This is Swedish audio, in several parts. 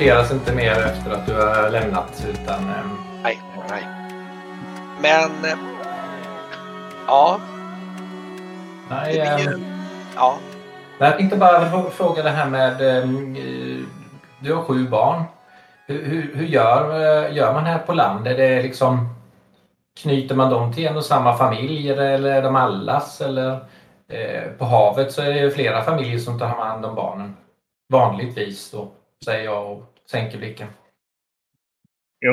justeras inte mer efter att du har lämnat, utan... Nej, nej. Men... ja. Nej, ja. Jag tänkte bara fråga det här med... Du har 7 barn. Hur gör man här på land? Är det liksom... Knyter man dem till en och samma familj, eller är de allas? Eller, på havet så är det flera familjer som tar hand om barnen. Vanligtvis då, säger jag och sänker blicken. Jo.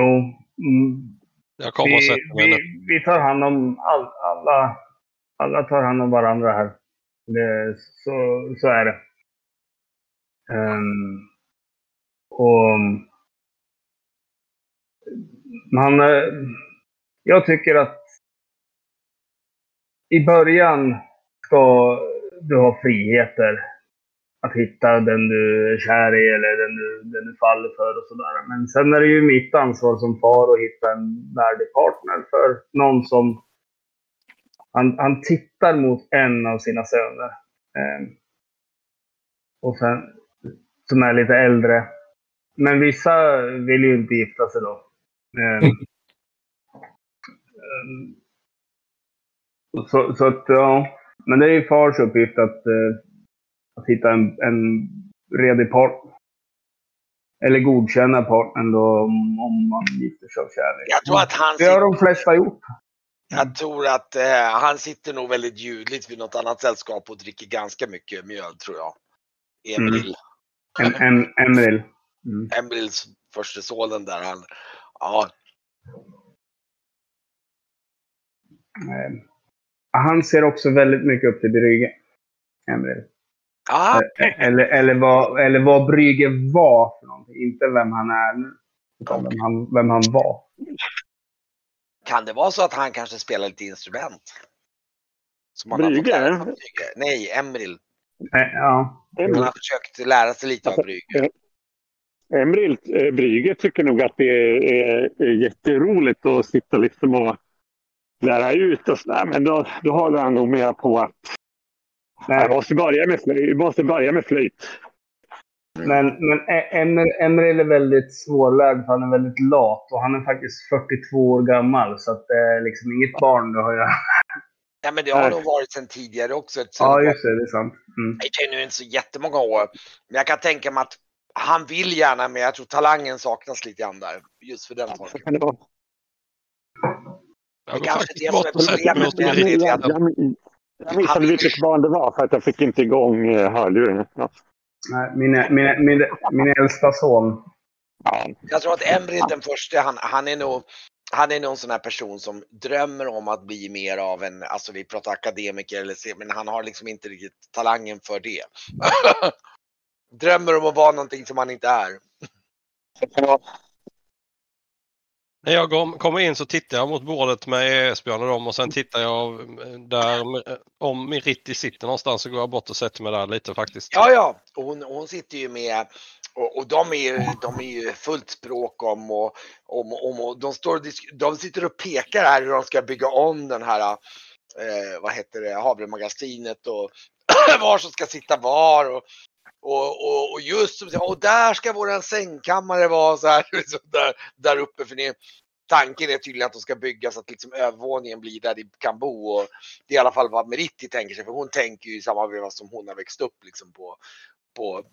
Mm. Jag kommer och sätter mig nu. Vi tar hand om alla. Alla tar hand om varandra här. Så är det. Och man... Jag tycker att i början ska du ha friheter att hitta den du är kär i eller den du faller för och sådär. Men sen är det ju mitt ansvar som far att hitta en värdig partner för någon som han tittar mot en av sina söner. Och sen som är lite äldre. Men vissa vill ju inte gifta sig då. Så att ja, men det är ju fars uppgift att hitta en redig partner eller godkänna partnern då, om man gifter sig av kärlek. Jag tror att han det har de flesta gjort. Jag tror att han sitter nog väldigt ljudligt vid något annat sällskap och dricker ganska mycket mjöl, tror jag. Emil. Emil. Mm. Emils första sonen där han. Ja. Han ser också väldigt mycket upp till Brygge. Ah, okay. Eller vad Brygge var för någonting. Inte vem han är nu, utan okay. vem han var. Kan det vara så att han kanske spelar lite instrument? Som Brygge? Nej, Emril. Ja. Han har försökt lära sig lite av Brygge. Emril, Brygge tycker nog att det är jätteroligt att sitta liksom och lära ut och sådär, men då håller han nog mer på att jag måste börja med flöjt. Men Emil är väldigt svårlärd, för han är väldigt lat och han är faktiskt 42 år gammal, så att det är liksom inget barn då har jag. Ja, men det har nog varit sedan tidigare också. Ja, just det, det är sant. Mm. Det är nu inte så jättemånga år, men jag kan tänka mig att han vill gärna, men jag tror talangen saknas lite grann där, just för den saken. Jag missade vilket barn det var för att jag fick inte igång hörluren. Nej, min äldsta son. Ja. Jag tror att Emre den första, han är nog en sån här person som drömmer om att bli mer av en, alltså vi pratar akademiker eller, men han har liksom inte riktigt talangen för det. Drömmer om att vara någonting som han inte är. När jag kommer in så tittar jag mot bordet med Esbjörn och dem, och sen tittar jag där om Miritti sitter någonstans, så går jag bort och sätter mig där lite faktiskt. Ja, ja. Hon sitter ju med och de är ju fullt språk om och de sitter och pekar här hur de ska bygga om den här Havremagasinet och var som ska sitta var och just som och där ska våran sängkammare vara så här, så där uppe, för ni, tanken är tydligen att de ska bygga så att liksom övervåningen blir där de kan bo, och det är i alla fall vad Meritti tänker sig, för hon tänker ju i samma veva som hon har växt upp liksom på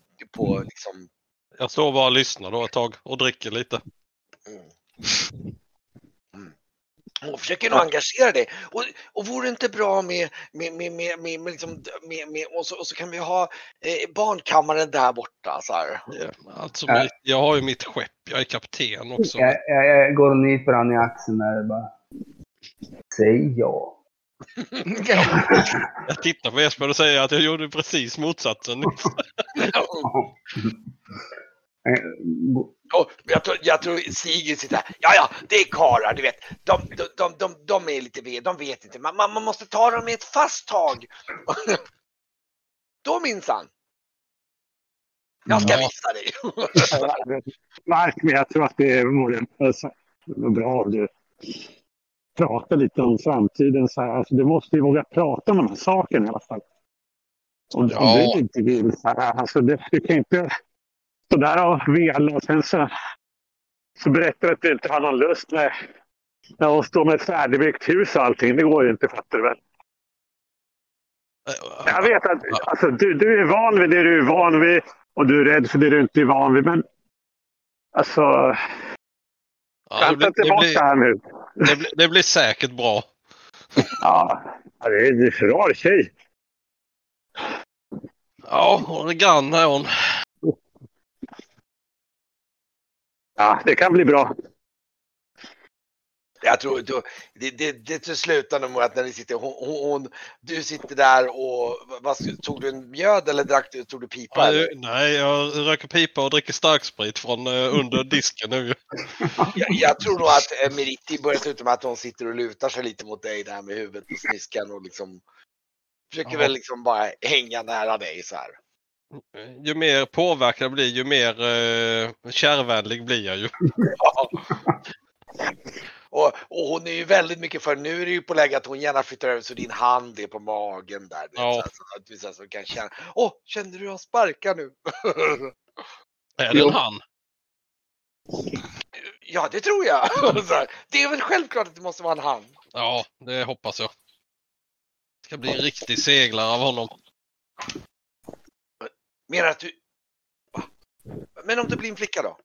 liksom. Jag står bara och lyssnar då ett tag och dricker lite. Hon försöker nog engagera dig. Och vore det inte bra med och så kan vi ha barnkammaren där borta så här. Yeah, alltså, jag har ju mitt skepp. Jag är kapten också. Jag går och nyper han i axeln där och bara säg ja. Jag tittar på Esbjörn och säger att jag gjorde precis motsatsen. Oh, jag tror Sigrid sitter här. Ja, det är karlar, du vet. De är lite ved, de vet inte. Man måste ta dem i ett fast tag. Då minsann. Jag ska visa dig. Mark, men jag tror att det är bra om du pratar lite om framtiden. Så här. Alltså, du måste ju våga prata om de här sakerna i alla fall. Om du inte vill så här. Alltså, du kan inte... Så där har vi alla. Sen så berättade att det inte har någon lust med att stå med ett färdigbyggt hus och allting. Det går ju inte, fattar du väl? Jag vet att alltså, du är van vid det du är van vid och du är rädd för det du inte är van vid, men alltså det blir säkert bra. Ja, det är en rar tjej. Ja, hon är grann här hon. Ja, det kan bli bra. Jag tror det slutar nog att när ni sitter du sitter där och tog du en mjöd eller tog du pipa? Nej, jag röker pipa och dricker starksprit från under disken nu. jag tror nog att Meritti börjar sluta med att hon sitter och lutar sig lite mot dig där med huvudet på sniskan och liksom försöker väl liksom bara hänga nära dig så här. Ju mer påverkad blir, ju mer kärvänlig blir jag ju. Och hon är ju väldigt mycket för, nu är det ju på läge att hon gärna flyttar över så din hand är på magen där. Ja. Så att du kan känna, känner du att jag sparkar nu? Är det en hand? Ja, det tror jag. Det är väl självklart att det måste vara en hand. Ja, det hoppas jag. Det ska bli en riktig seglare av honom. Menar att du... Men om det blir en flicka då?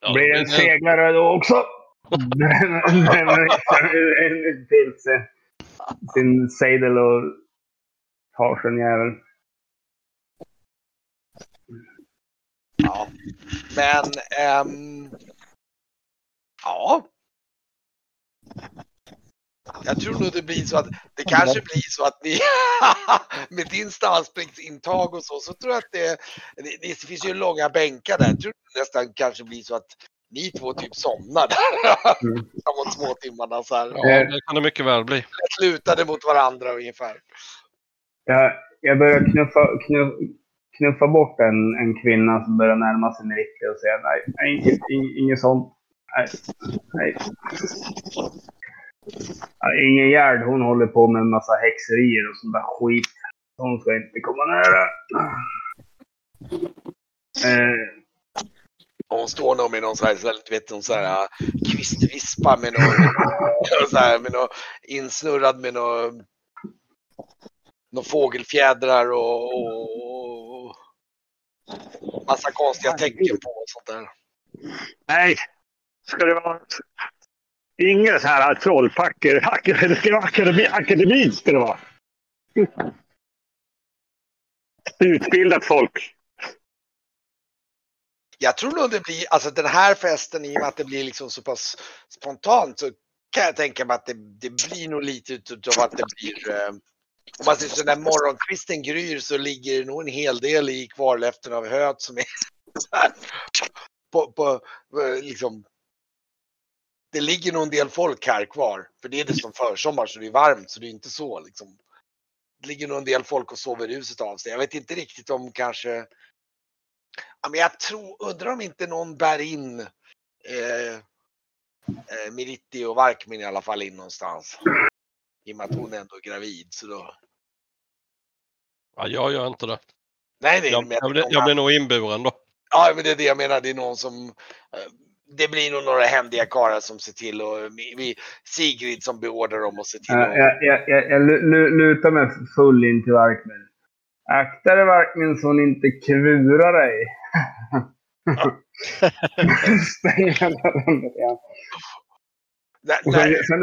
Ja, blir det en seglare då också? En pilse. Sin sejdel och tarsen jävel. Ja, men... ja. Jag tror nog det blir så att det kanske blir så att ni med din stadspliktintag och så tror jag att det finns ju långa bänkar där. Jag tror det nästan kanske blir så att ni två typ somnar där framåt små timmarna så här. Ja, det kan det mycket väl bli. Slutade mot varandra ungefär. Jag börjar knuffa bort en kvinna som börjar närma sig riktigt och säga nej, inget sånt. Nej. Ingen Gerd, hon håller på med en massa häxerier och sånt där skit. Hon ska inte komma nära. Hon står nog med någon så här, kvistvispa med någon så här, med någon insnurrad med någon fågelfjädrar och massa konstiga tecken på och sånt där. Nej, ska det vara... Inga så här trollpacker. Det ska vara akademi ska det vara. Utbildat folk. Jag tror nog det blir, alltså den här festen i och med att det blir liksom så pass spontant så kan jag tänka mig att det blir nog lite utav att det blir om man ser så när morgonkvisten gryr så ligger det nog en hel del i kvarleften av höet som är här, på liksom. Det ligger nog en del folk här kvar. För det är det som försommar så det är varmt. Så det är inte så liksom. Det ligger nog en del folk och sover i huset av sig. Jag vet inte riktigt om kanske... Ja, men jag undrar om inte någon bär in Meritti och Varkmin i alla fall in någonstans. I och med att hon är ändå gravid. Så då... Ja, jag gör inte det. Nej, det är jag blir nog inburen då. Ja, men det är det jag menar. Det är någon som... Det blir nog några händiga karlar som ser till och Sigrid som beordrar dem och ser till. Jag lutar mig full in till Varkmin. Akta dig Varkmin så hon inte kvurar dig. Ja.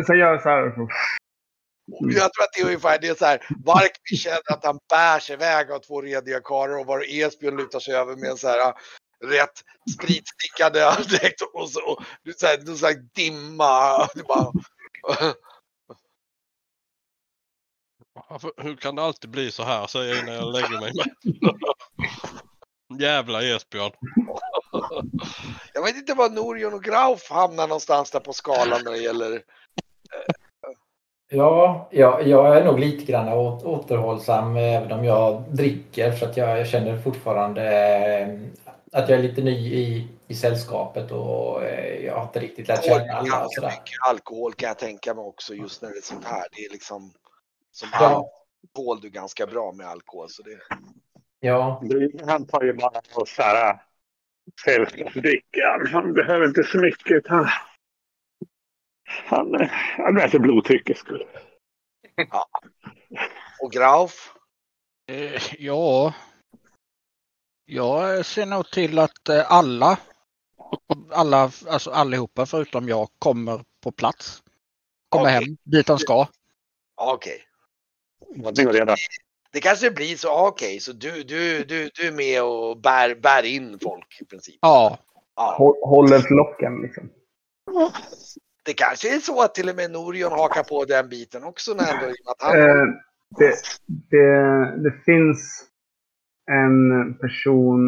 Sen gör jag så här. Jag tror att det är ungefär det är så här. Varkmin känner att han bärs iväg av två rediga karlar och var Esbjörn lutar sig över med en så här... Rätt spritstickade direkt och så du säger dimma det bara. Hur kan det alltid bli så här säger jag när jag lägger mig med. Jävla Esbjörn. Jag vet inte var Norion och Grauf hamnar någonstans där på skalan när det gäller. Ja, jag är nog lite grann återhållsam även om jag dricker för att jag känner fortfarande att jag är lite ny i sällskapet och jag har inte riktigt lärt känna alla och sådär. Alkohol kan jag tänka mig också just när det är sånt här. Det är liksom som alkohol du ganska bra med alkohol så det. Ja. Han tar ju bara och så här Självdrickan. Han behöver inte så mycket. Han är för blodtrycket skull. Ja. Och Graf? Ja. Jag ser nog till att alla, alltså allihopa förutom jag kommer på plats. Kommer hem dit de ska. Okej. Det kanske blir så, okej, så du är med och bär in folk i princip. Ja. Håller flocken liksom. Ja. Det kanske är så att till och med Norion hakar på den biten också när ändå, att han... det finns en person,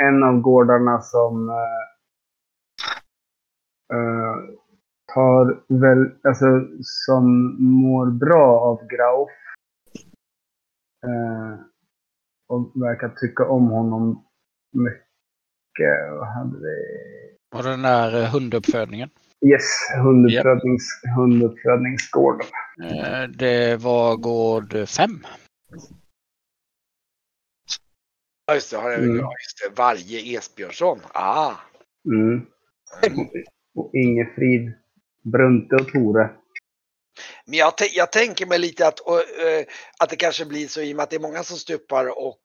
en av gårdarna som har väl, alltså som mår bra av Grauf och verkar tycka om honom mycket. Och den där hunduppfödningen. Yes, hunduppfödningsgården. Det var gård 5. Just det, har jag just det. Varje Esbjörnsson. Ah. Mm. Och Ingefrid, Brunte och Tore. Men jag tänker mig lite att det kanske blir så i och med att det är många som stupar och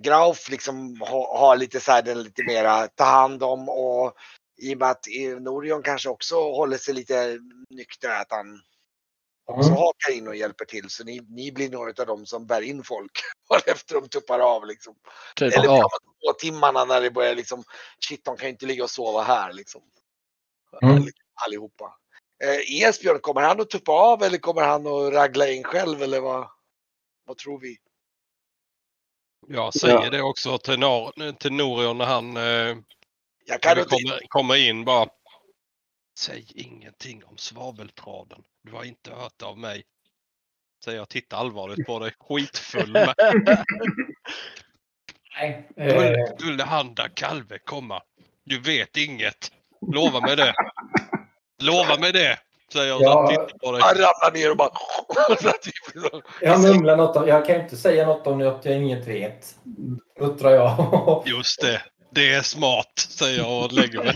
Grauf liksom har lite så här, den lite mera ta hand om, och i och med att Norion kanske också håller sig lite nykter, att han också hakar in och hjälper till. Så ni blir några av dem som bär in folk efter de tuppar av. Liksom. Typ, eller på timmarna när det börjar liksom, shit, de kan inte ligga och sova här. Liksom. Allihopa. Esbjörn, kommer han att tuppa av eller kommer han att ragla in själv? Eller vad tror vi? Jag säger det också till Norion när han... Jag kommer in bara. Säg ingenting om svaveltraden. Du har inte hört av mig. Så jag tittar allvarligt på dig. Skitfull med. Skulle handa kalve komma. Du vet inget. Lova mig det. Lova mig det. Säger jag. Ja. Han ramlar ner och bara. Jag mumlar något om. Jag kan inte säga något om att jag inget vet. Uttrar jag. Just det. Det är smart, säger jag och lägger mig.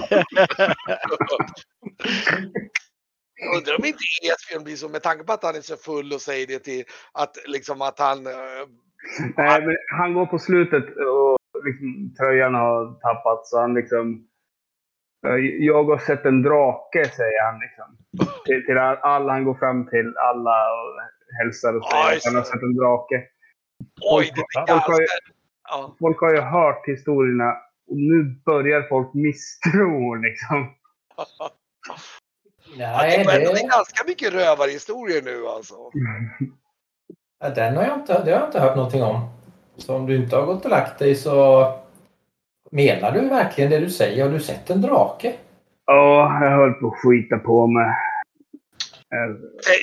Jag undrar om inte Esbjörn blir så, med tanke på att han är så full och säger det till att liksom att han... Nej, men han går på slutet och liksom, tröjan har tappat så han liksom... Jag har sett en drake, säger han liksom. Till alla han går fram till, alla och hälsar och säger att han har sett en drake. Oj, det är ganska... Folk har ju hört historierna. Och nu börjar folk misstro liksom. Nej, det är ganska mycket rövarhistorier nu alltså. Ja, det har jag inte hört någonting om. Så om du inte har gått och lagt dig så menar du verkligen det du säger? Har du sett en drake? Ja, jag höll på att skita på mig.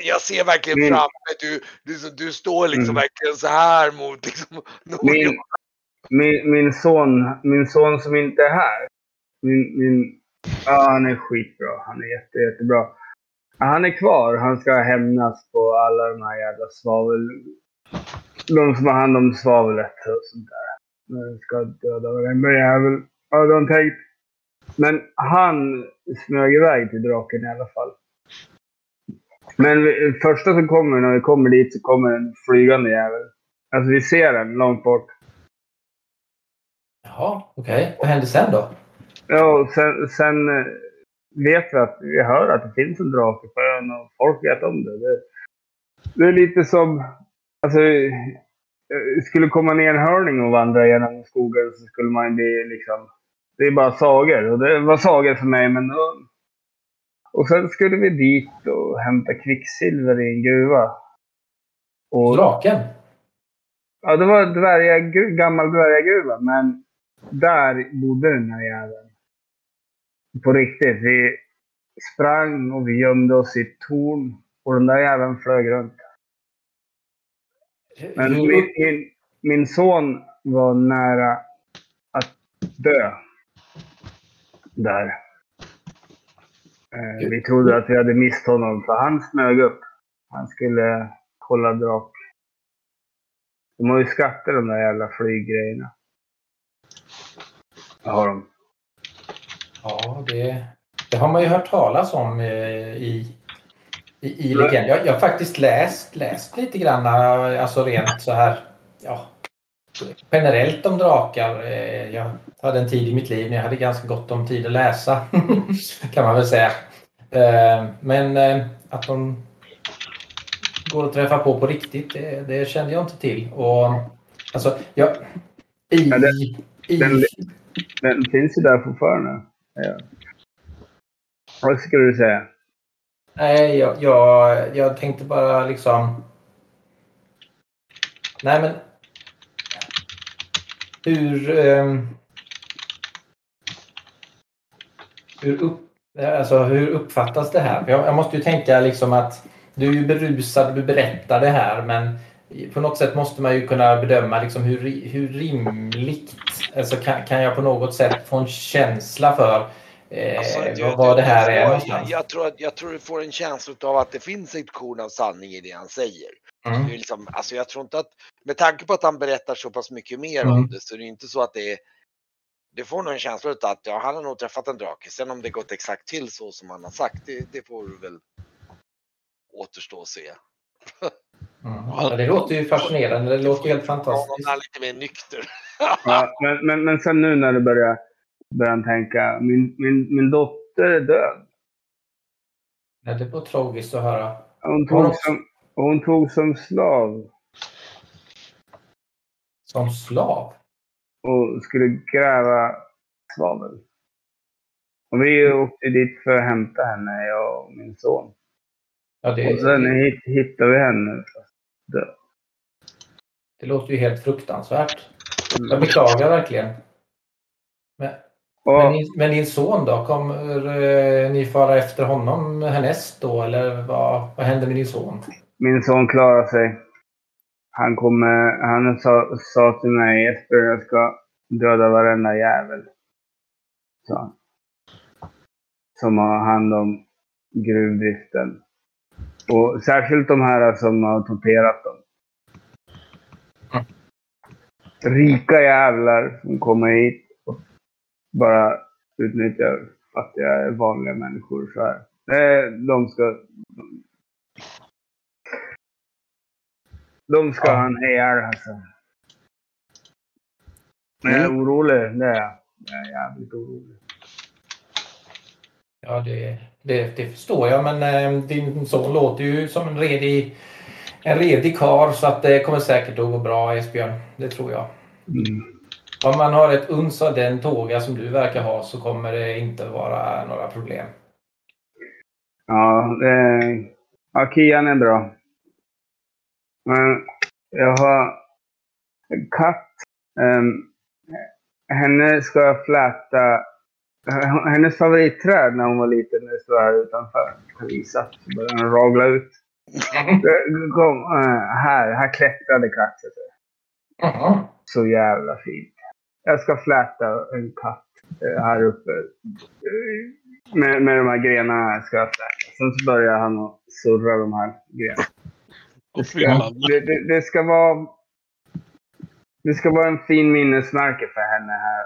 Jag ser verkligen fram emot du står liksom verkligen så här mot liksom Norion. Min son som inte är här. Han är skitbra. Han är jättebra. Han är kvar. Han ska hämnas på alla de här jävla de som har hand om svavelet och sånt där. De ska döda varandra jävel. Ja, de tänkt. Men han smög iväg till draken i alla fall. Men första som kommer, när vi kommer dit så kommer en flygande jävel. Alltså vi ser den långt bort. Ja, okej. Vad hände sen då? Ja, sen vet vi att vi hör att det finns en drake på ön och folk vet om det. Det är lite som, alltså, skulle komma ner en hörning och vandra genom skogen så skulle man bli liksom, det är bara sagor. Och det var sagor för mig, men och sen skulle vi dit och hämta kvicksilver i en gruva. Och draken? Ja, det var gammal dvärgagruva, men där bodde den här jäveln. På riktigt. Vi sprang och vi gömde oss i torn. Och den där jäveln flög runt. Men min son var nära att dö. Där. Vi trodde att vi hade mist honom. För han smög upp. Han skulle kolla drak. De har ju skattat de där jävla flyggrejerna. Vad har de? Ja, det har man ju hört talas om i legend. Jag har faktiskt läst lite grann, alltså rent så här, ja, generellt om drakar. Jag hade en tid i mitt liv när jag hade ganska gott om tid att läsa, kan man väl säga. Men att de går att träffa på riktigt, det kände jag inte till. Och alltså, den finns ju där fortfarande. Ja. Vad skulle du säga? Nej, jag tänkte bara liksom... Nej, men... Hur uppfattas det här? Jag måste ju tänka liksom att du är ju berusad, du berättar det här, men på något sätt måste man ju kunna bedöma liksom hur rimligt, alltså kan jag på något sätt få en känsla för vad det här är någonstans? Jag tror du får en känsla av att det finns ett korn av sanning i det han säger. Mm. Det är liksom, alltså jag tror inte att, med tanke på att han berättar så pass mycket mer om det, så det är inte så att det är... Det får nog en känsla av att han har nog träffat en drake. Sen om det gått exakt till så som han har sagt, det får du väl återstå och se. Ja, det låter ju fascinerande. Det låter helt fantastiskt. Han är lite mer nykter. Ja, men sen nu när du börjar tänka, min dotter är död. Ja, det var tragiskt att höra. Hon tog som slav. Som slav? Och skulle gräva svavel. Och vi åkte dit för att hämta henne, jag och min son. Ja, och sen hittade vi henne. Det låter ju helt fruktansvärt. Jag beklagar verkligen. Men din son då? Kommer ni fara efter honom härnäst då? Eller vad hände med din son? Min son klarar sig. Han sa till mig, Jesper, jag ska döda varenda jävel. Så. Som har hand om gruvdriften. Och särskilt de här som har torterat dem. Rika jävlar som kommer hit och bara utnyttjar att jag är vanliga människor så här. De ska ha en AR, alltså. Men jag är orolig. Jag är jävligt orolig. Ja, det förstår jag. Men din son låter ju som en redig karl. Så att det kommer säkert att gå bra, Esbjörn. Det tror jag. Om man har ett uns av den tåga som du verkar ha, så kommer det inte vara några problem. Ja, Kian är bra. Men jag har en katt. Henne ska jag fläta. Hennes favoritträd när hon var liten, det står här utanför. Så började hon ragla ut. Kom, här klättrade katten. Uh-huh. Så jävla fint. Jag ska fläta en katt här uppe. Med de här grenarna här ska jag fläta. Sen så börjar han att surra de här grenarna. Det ska vara en fin minnesmärke för henne här.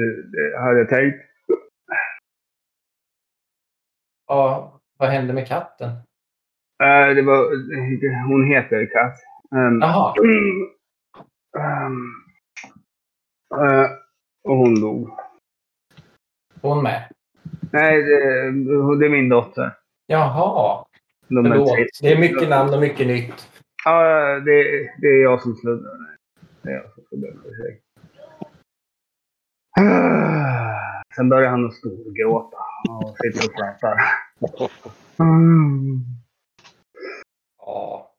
Det hade jag tänkt. Ja, vad hände med katten? Hon heter Katt. Jaha. Och hon dog. Hon med? Nej, det är min dotter. Jaha. Det är mycket namn och mycket nytt. Ja, det är jag som sluddrar. Det är jag som sluddrar. Sen börjar han att storgråta och sitter och pratar. Ja,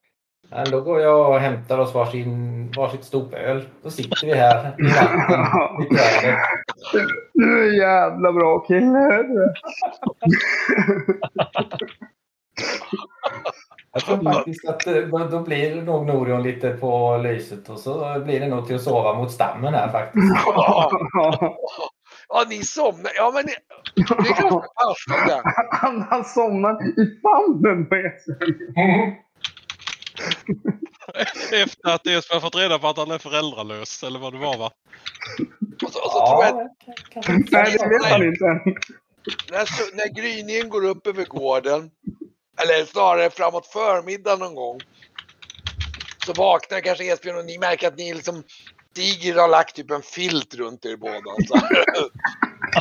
men då går jag och hämtar oss varsitt stopöl. Då sitter vi här i natten. Nu är jävla bra kille. Jag tror faktiskt att då blir nog Norion lite på lyset, och så blir det nog till att sova mot stammen här faktiskt. Ja, ni somnar. Ja, men det är ganska passande. Han somnar i famnen på er. Efter att jag har fått reda på att han är föräldralös eller vad det var, va? Och så tror jag... Nej, det vet han inte. När gryningen går upp över gården, eller snarare framåt förmiddagen någon gång, så vaknar kanske Esbjörn och ni märker att ni liksom Digger har lagt typ en filt runt er båda.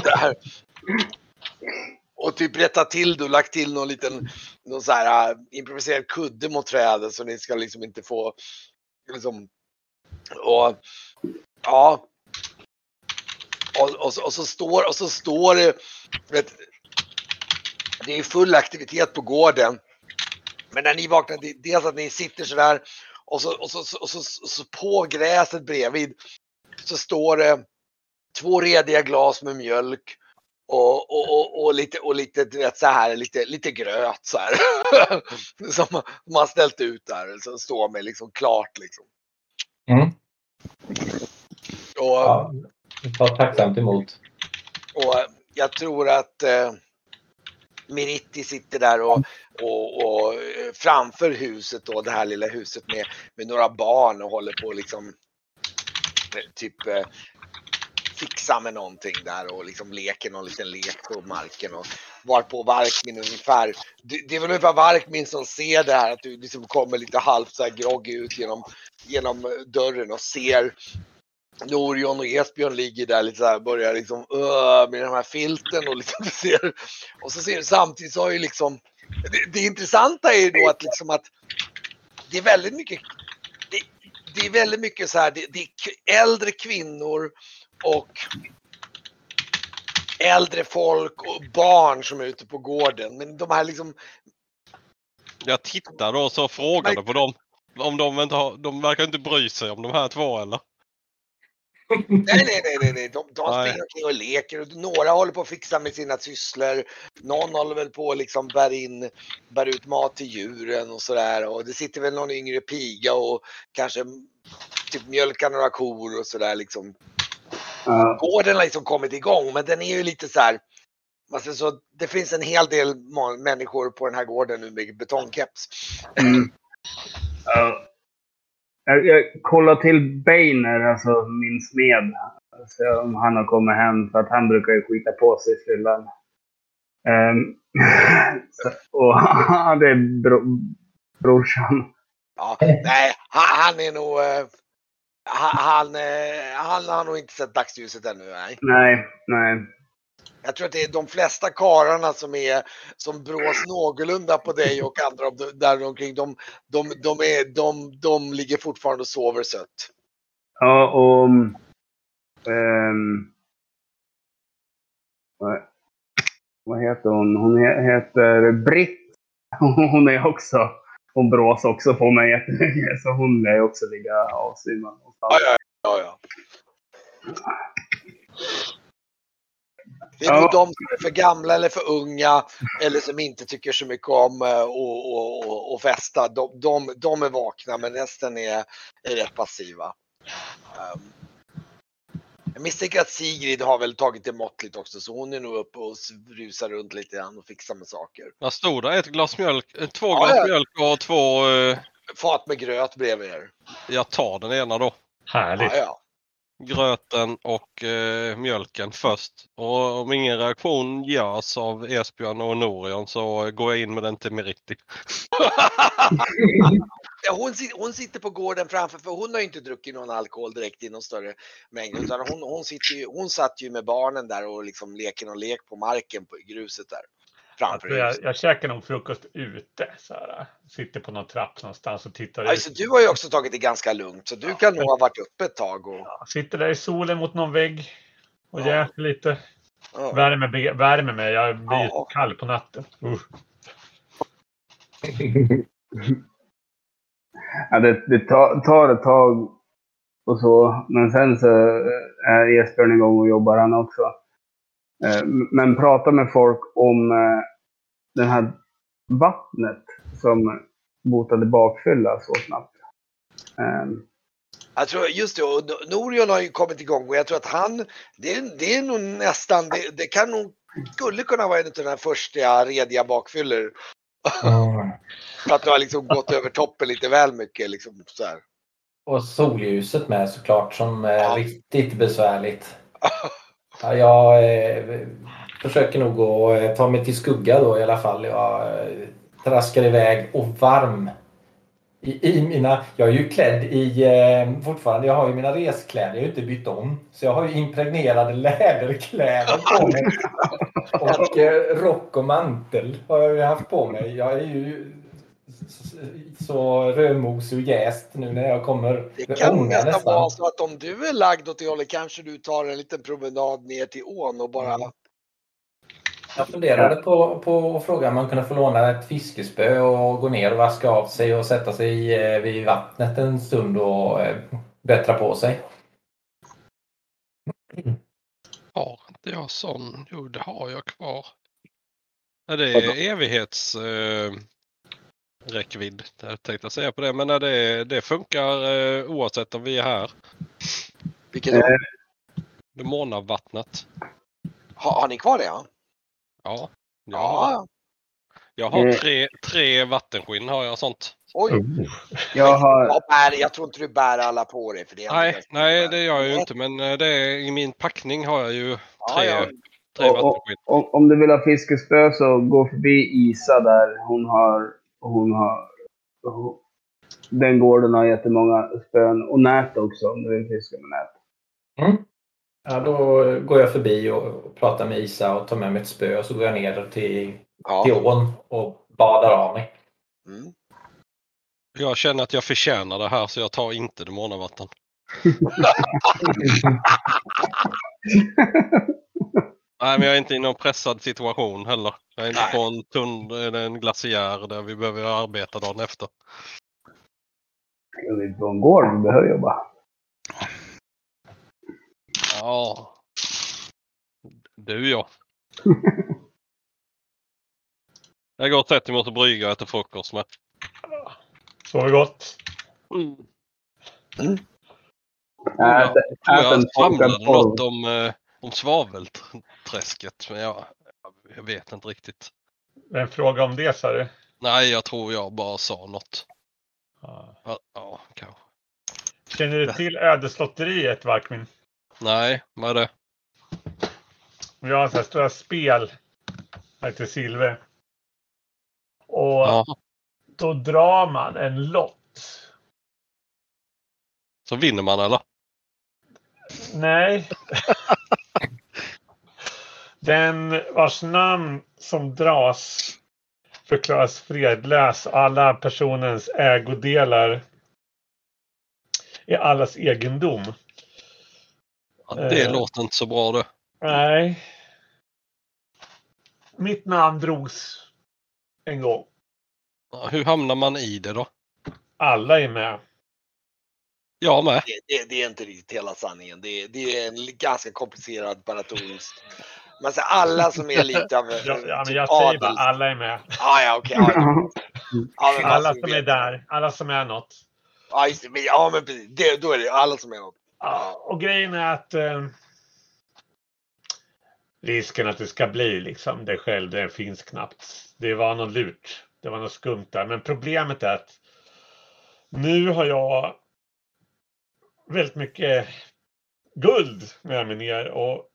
Där. Och typ rätta till, du lagt till någon liten någon så här improviserad kudde mot trädet så ni ska liksom inte få liksom, och ja. Och så står det, vet, det är full aktivitet på gården. Men när ni vaknar, dels att ni sitter så där och så på gräset bredvid så står det två rediga glas med mjölk och lite du vet, så här lite gröt så här som man ställt ut där, så står med liksom klart liksom. Mm. Och jag tar tacksamt emot. Och jag tror att Miritti sitter där och framför huset då, det här lilla huset med några barn, och håller på liksom typ fixa med någonting där och liksom leker någon liten lek på marken, och var på Varkmin ungefär. Det är väl ungefär Varkmin som ser det här, att du liksom kommer lite halvt så här groggy ut genom dörren och ser Norion och Esbjörn ligger där lite så här, börjar liksom med den här filten och liksom ser. Och så ser du samtidigt så har ju liksom det intressanta är ju då att liksom att det är väldigt mycket det är väldigt mycket så här det är äldre kvinnor och äldre folk och barn som är ute på gården, men de här liksom, jag tittar då och så frågar på dem om de inte har, de verkar inte bry sig om de här två eller. Nej. De springer omkring och leker, och några håller på att fixa med sina sysslor. Någon håller väl på att liksom bär ut mat till djuren och sådär. Och det sitter väl någon yngre piga och kanske typ mjölkar några kor och sådär liksom. Gården har liksom kommit igång, men den är ju lite så här. Alltså, så det finns en hel del människor på den här gården nu med betongkeps. Jag kollar till Beiner, alltså min smed, så om han har kommit hem, för att han brukar ju skita på sig fyllan. Och det är brorsan. Ja, nej, han är nog... Han har nog inte sett dagsljuset ännu, nej. Nej. Jag tror att det är de flesta kararna som brås någorlunda på dig och andra där omkring. De ligger fortfarande och sover sött. Ja, och vad heter hon? Hon heter Britt. Hon är också, hon brås också på mig, så hon är också ligga avsvimmad. Ja. Det är nog de som är för gamla eller för unga eller som inte tycker så mycket om att festa. De är vakna, men resten är rätt passiva. Jag misstänker att Sigrid har väl tagit det måttligt också, så hon är nog uppe och rusar runt lite grann och fixar med saker. Vad stod det? Ett glas mjölk, två glas mjölk och två... Fat med gröt bredvid er. Jag tar den ena då. Härligt. Ja. Gröten och mjölken först. Och om ingen reaktion görs av Esbjörn och Norion så går jag in med den till Meritti. Hon sitter på gården framför, för hon har ju inte druckit någon alkohol direkt i någon större mängd. Utan hon satt ju med barnen där och liksom leker någon lek på marken på gruset där. Jag käkar någon frukost ute så här. Sitter på någon trapp någonstans och tittar ut. Alltså, du har ju också tagit det ganska lugnt, så du kan nog ha varit uppe ett tag och... sitter där i solen mot någon vägg och jäklar lite. Värmer mig, jag blir kall på natten. Det tar ett tag och så, men sen så är Esbjörn igång och jobbar han också. Men prata med folk om det här vattnet som botade bakfylla så snabbt. Jag tror just det, och Norion har ju kommit igång, och jag tror att han, det är nog nästan, det kan nog, skulle kunna vara en av de här första rediga bakfyller. Att det har liksom gått över toppen lite väl mycket. Liksom, så här. Och solljuset med såklart som är riktigt besvärligt. Ja, jag försöker nog att ta mig till skugga då i alla fall. Jag traskar iväg och varm. Jag är ju klädd i fortfarande, jag har ju mina reskläder, jag har ju inte bytt om. Så jag har ju impregnerade läderkläder på mig. Och rock och mantel har jag ju haft på mig. Jag är ju så rödmosig och jäst nu när jag kommer. Det kan nästan vara så att om du är lagd åt det hållet kanske du tar en liten promenad ner till ån och bara... Jag funderade på att fråga om man kunde få låna ett fiskespö och gå ner och vaska av sig och sätta sig vid vattnet en stund och bättra på sig. Har inte jag sån? Jo, det har jag kvar. När det är evighetsräckvidd, tänkte jag säga på det. Men när det funkar oavsett om vi är här. Vilket är det? Månavattnet. Har ni kvar det? Ja. Ja. Jag har tre vattenskinn har jag sånt. Oj. Jag tror inte du bär alla på dig för det. Nej, det gör jag ju inte, men det är, i min packning har jag ju tre vattenskinn. Och om du vill ha fiskespö så gå förbi Isa där hon har den gården har jättemånga spön och nät också om du vill fiska med nät. Mm. Ja, då går jag förbi och pratar med Isa och tar med mig ett spö och så går jag ner till ån och badar av mig. Mm. Jag känner att jag förtjänar det här så jag tar inte det månavatten. Nej, men jag är inte i någon pressad situation heller. Jag är inte på en en glaciär där vi behöver arbeta dagen efter. Jag är på en gård vi behöver jobba. Ja. Jag går tätt emot och brygga och äter frukost med. Så har det gått. Jag samlade något om svavelträsket. Men jag vet inte riktigt. Men fråga om det, sa du? Nej, jag tror jag bara sa något. Ja, kanske. Känner du till ödeslotteriet, Varkmin? Nej, vad är det? Vi har så här stora spel här till silver. Och då drar man en lott. Så vinner man, eller? Nej. Den vars namn som dras förklaras fredlös. Alla personens ägodelar är allas egendom. Ja, det låter inte så bra det. Nej. Mitt namn drogs en gång. Hur hamnar man i det då? Alla är med. Jag med. Det är inte riktigt hela sanningen. Det är en ganska komplicerad paratorisk. Men så alla som är lite av... men jag säger bara alla är med. Okej. Alla som är där. Alla som är något. Men precis. Då är det alla som är något. Ja, och grejen är att risken att det ska bli liksom det själv, det finns knappt. Det var något lurt, det var något skumt där. Men problemet är att nu har jag väldigt mycket guld med mig ner. Och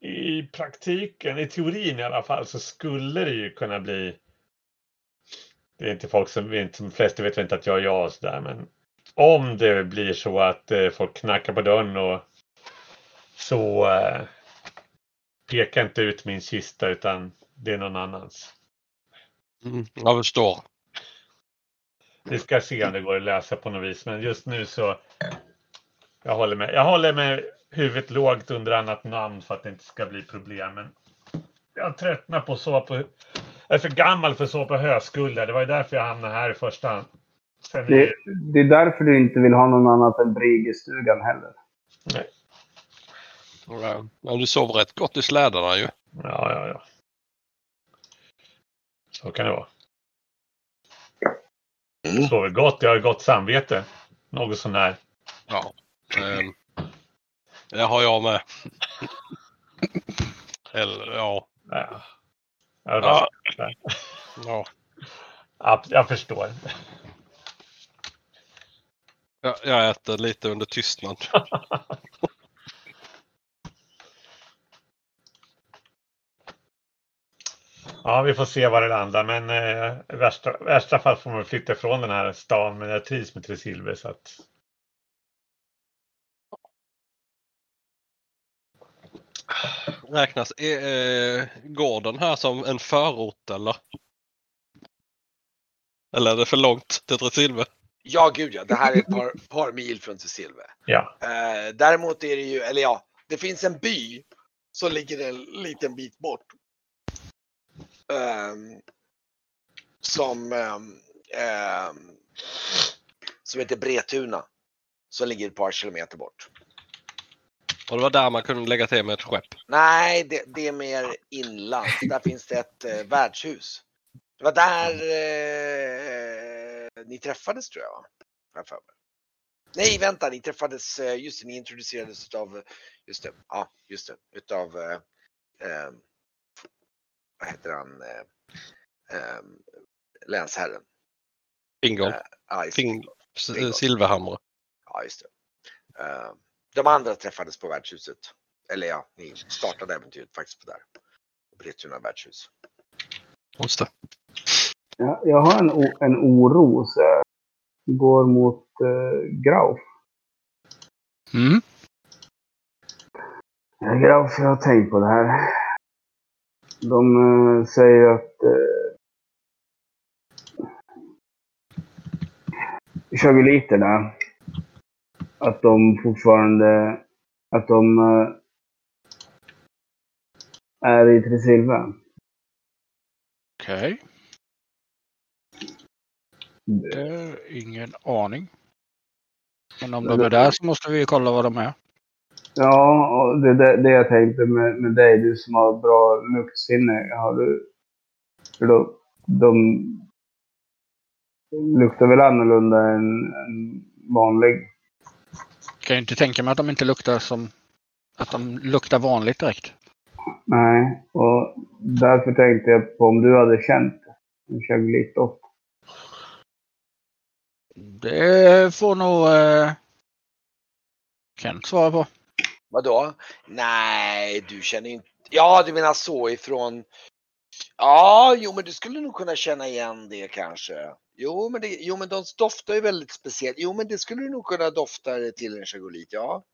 i praktiken, i teorin i alla fall, så skulle det ju kunna bli... Det är inte folk som vet, de flesta vet inte att jag är jag sådär, men... Om det blir så att folk knackar på dörren och så pekar inte ut min kista utan det är någon annans. Jag förstår. Vi ska se om det går att läsa på något vis. Men just nu så jag håller med huvudet lågt under annat namn för att det inte ska bli problem. Men jag tröttnar på att sova på... Jag är för gammal för att sova på höskullar. Det var ju därför jag hamnade här i första hand. Det är därför du inte vill ha någon annat än brig i stugan heller. Nej. Men du sover rätt gott i slädarna ju. Ja. Så kan det vara. Jag sover gott, jag har gott samvete. Något sån här. Ja. Det har jag med. Eller, ja. Ja. Ja, jag förstår. Jag äter lite under tystnad. Ja, vi får se var det landar. Men värsta fall får man flytta från den här stan. Men jag trivs med Tresilver, så att... Räknas gården här som en förort, eller? Eller är det för långt till Tresilver? Ja, gud ja. Det här är ett par mil från Tresilver. Ja. Däremot är det ju, eller ja, det finns en by som ligger en liten bit bort. Som heter Bretuna, som ligger ett par kilometer bort. Och det var där man kunde lägga till med ett skepp? Nej, det är mer inland. Där finns det ett värdshus. Det var där ni träffades, tror jag, va? Nej, vänta, ni träffades, just det, ni introducerades av, just det, ja, just det, utav vad heter han, länsherren? Fingol. Silverhamre. Ja, just det. De andra träffades på värdshuset. Eller ja, ni startade äventyret faktiskt på där. Bretuna värdshus. Just det. Ja, jag har en oro. Så går mot Grauf. Mm. Grauf, jag har tänkt på det här. De säger att Jaguliterna, att de fortfarande, att de är i Tresilva. Okej. Det är ingen aning. Men om de är där så måste vi kolla vad de är. Ja, och det jag tänkte med dig, du som har bra luktsinne, har du, de luktar väl annorlunda än vanlig? Jag kan ju inte tänka mig att de inte luktar som, att de luktar vanligt direkt. Nej, och därför tänkte jag på om du hade känt en Chaglitot. Det får nog Kent svara på. Vadå? Nej, du känner inte... Ja, du menar så ifrån... Ja, jo, men du skulle nog kunna känna igen det kanske. Jo, men de doftar ju väldigt speciellt. Jo, men det skulle du nog kunna dofta till en chagolit, ja.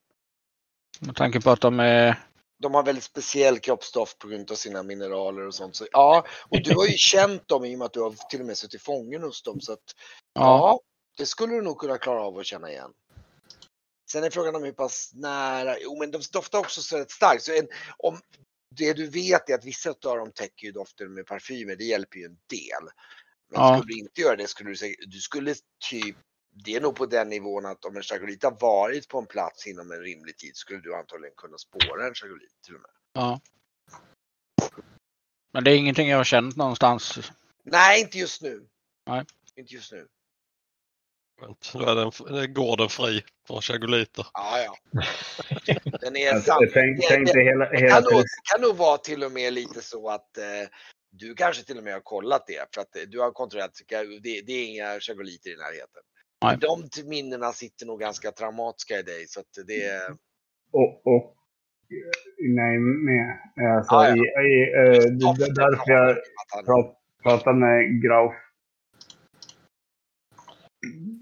Med tanke på att de är... De har väldigt speciell kroppsdoft på grund av sina mineraler och sånt. Så, ja, och du har ju känt dem i och med att du har till och med suttit i fången hos dem. Så att, ja, det skulle du nog kunna klara av att känna igen. Sen är frågan om hur pass nära... Jo, men de doftar också så rätt starkt. Så om det du vet är att vissa av dem täcker ju doften med parfymer. Det hjälper ju en del. Men skulle du inte göra det skulle du säga... Du skulle typ... Det är nog på den nivån att om en chagolit har varit på en plats inom en rimlig tid skulle du antagligen kunna spåra en chagolit till och med. Ja. Men det är ingenting jag har känt någonstans? Nej, inte just nu. Nej. Inte just nu. Då är den gården fri från chagoliter. Ja, ja. Den är kan nog vara till och med lite så att du kanske till och med har kollat det. För att du har kontrollerat, det är inga chagoliter i närheten. Nej. De minnena sitter nog ganska traumatiska i dig. Så att det är... Och nej, men alltså, det är därför jag pratar med Grauf.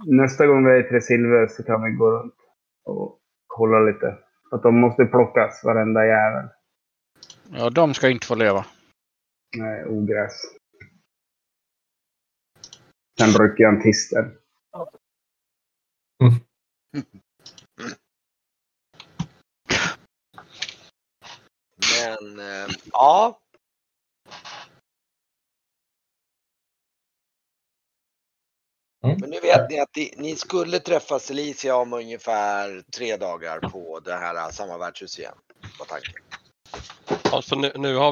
Nästa gång vi är i Tresilver så kan vi gå runt och kolla lite. För att de måste plockas, varenda jävel. Ja, de ska inte få leva. Nej, ogräs. Sen brukar jag en tister. Mm. Men, ja... Mm. Men nu vet ni att ni skulle träffa Celicia om ungefär 3 dagar på det här samma värdshus igen. Vad tanken? Alltså nu har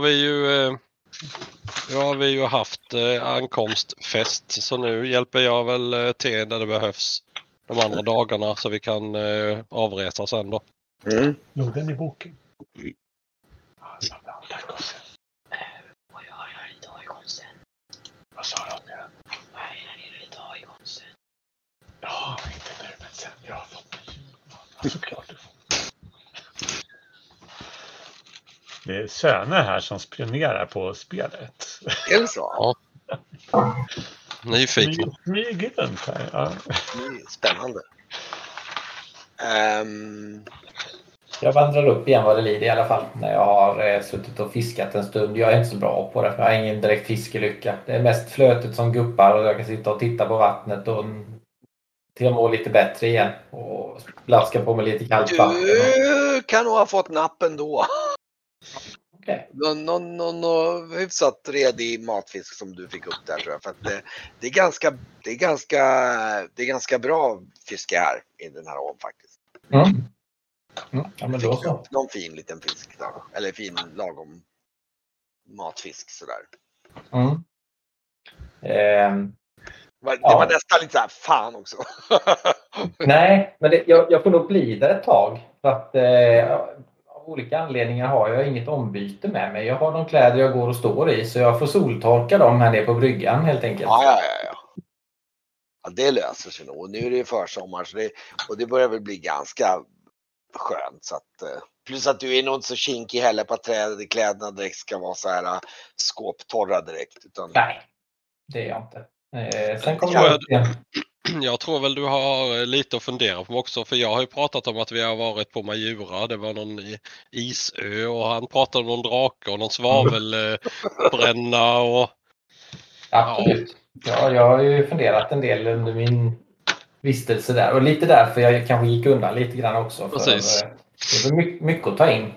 vi ju haft ankomstfest, så nu hjälper jag väl till när det behövs de andra dagarna så vi kan avresa sen då. Mm. Norden i boken. Mm. Vad sa de nu? såklart. Det är söner här som spionerar på spelet. Eller så? Ja. Nyfiken. Smygigt här, ja. Spännande. Jag vandrar upp igen vad det lider i alla fall när jag har suttit och fiskat en stund. Jag är inte så bra på det, för jag har ingen direkt fiskelycka. Det är mest flötet som guppar och jag kan sitta och titta på vattnet och till och må lite bättre igen och blaska på med lite kallt vatten. Du kan nog ha fått nappen då. Okay. Någon hyfsat redig matfisk som du fick upp där, tror jag, för att det är ganska bra fiske här i den här ån faktiskt. Mm. Mm. Ja, men då så. Någon fin liten fisk där, eller fin lagom matfisk sådär. Mm. Det var nästan lite så här, fan också. Nej, men jag får nog bli där ett tag för att av olika anledningar har jag inget ombyte med mig. Jag har de kläder jag går och står i, så jag får soltorka dem här nere på bryggan helt enkelt. Ja, det löser sig nog. Nu är det ju försommar så det börjar väl bli ganska skönt, så att, plus att du är nog inte så kinkig heller på att kläderna direkt ska vara så här skåptorra direkt, utan... Nej, det är jag inte. Sen kommer jag tror väl du har lite att fundera på också, för jag har ju pratat om att vi har varit på Majura, det var någon isö och han pratade om någon drake och någon svavelbränna och... Absolut. Ja, jag har ju funderat en del under min vistelse där och lite därför jag kanske gick undan lite grann också. För det var mycket att ta in.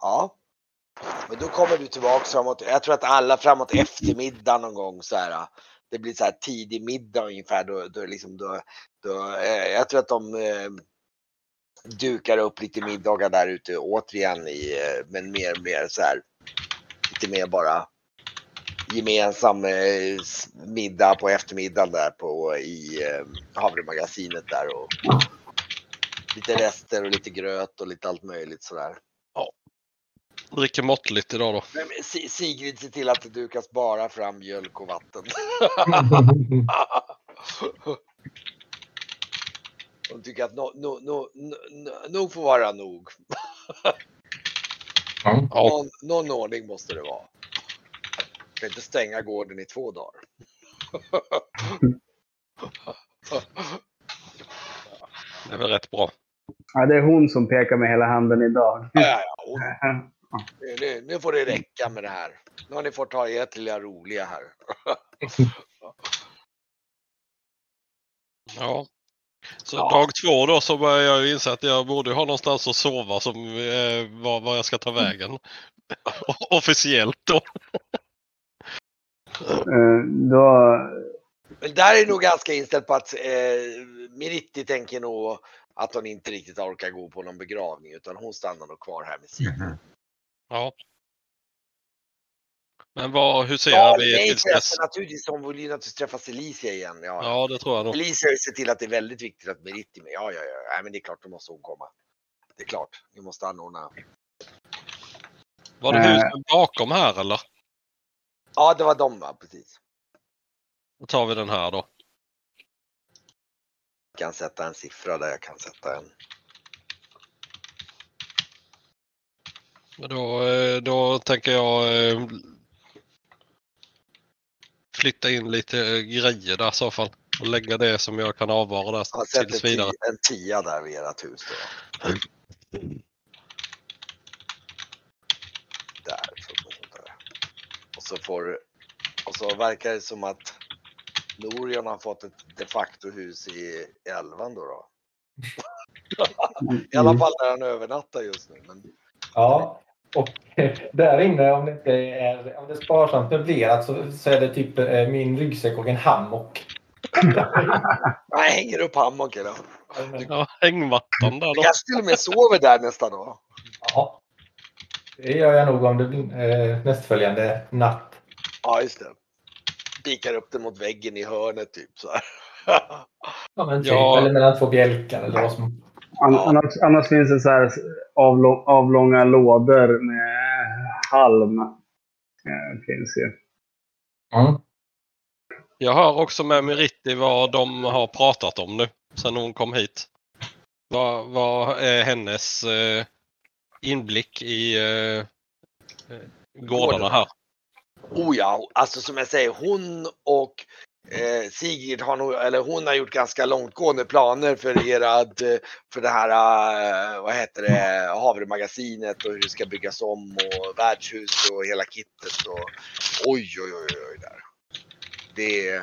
Ja. Men då kommer du tillbaka framåt. Jag tror att alla framåt eftermiddag någon gång så här. Det blir så här tidig middag ungefär då jag tror att de dukar upp lite middagar där ute återigen men mer så här lite mer bara gemensam middag på eftermiddagen där i Havremagasinet där och lite rester och lite gröt och lite allt möjligt så där. Ja. Dricker måttligt idag då. Men Sigrid ser till att det dukas bara fram mjölk och vatten. Hon tycker att nog får vara nog. Mm. Någon ordning måste det vara. Jag kan inte stänga gården i 2 dagar. Det var rätt bra. Ja, det är hon som pekar med hela handen idag. Ja. Nu får det räcka med det här. Nu har ni fått ta er till det roliga här. Ja. Så dag 2 då så började jag inse att jag borde ha någonstans att sova som var jag ska ta vägen. Officiellt då. Men där är nog ganska inställt på att Miritti tänker nog att hon inte riktigt orkar gå på någon begravning utan hon stannar nog kvar här med sig. Mm. Ja. Men hur ser vi tills dess? Naturligtvis hon vill ju naturligtvis träffa Celicia igen. Ja, det tror jag nog. Celicia ser till att det är väldigt viktigt att Meritti med. Ja. Nej, men det är klart, då måste hon komma. Det är klart, vi måste anordna. Var det husen bakom här eller? Ja, det var de va, precis. Då tar vi den här då. Jag kan sätta en siffra där jag kan sätta en. Då tänker jag flytta in lite grejer där i så fall och lägga det som jag kan avvara där tills vidare. En 10 där vid ert hus då. Där så. Och så verkar det som att Norion har fått ett de facto hus i 11 då. I alla fall där han övernattar just nu, men ja, och där inne om det är sparsamt möblerat så är det typ min ryggsäck och en hammock. Jag hänger upp hammocken då. Ja, hängmattan där då. Jag till och med sover där nästa dag. Ja, det gör jag nog om det blir nästföljande natt. Ja, just det. Pikar upp den mot väggen i hörnet typ så här. Ja, men typ, eller mellan 2 bjälkar eller vad som... Annars finns det så här avlånga lådor med halm. Finns ju. Mm. Jag hör också med Meritti vad de har pratat om nu sen hon kom hit. Vad är hennes inblick i gårdarna här? Oh ja, alltså som jag säger, hon och Sigrid har nog, eller hon har gjort ganska långtgående planer för det här Havremagasinet och hur det ska byggas om och värdshus och hela kittet och oj där. Det är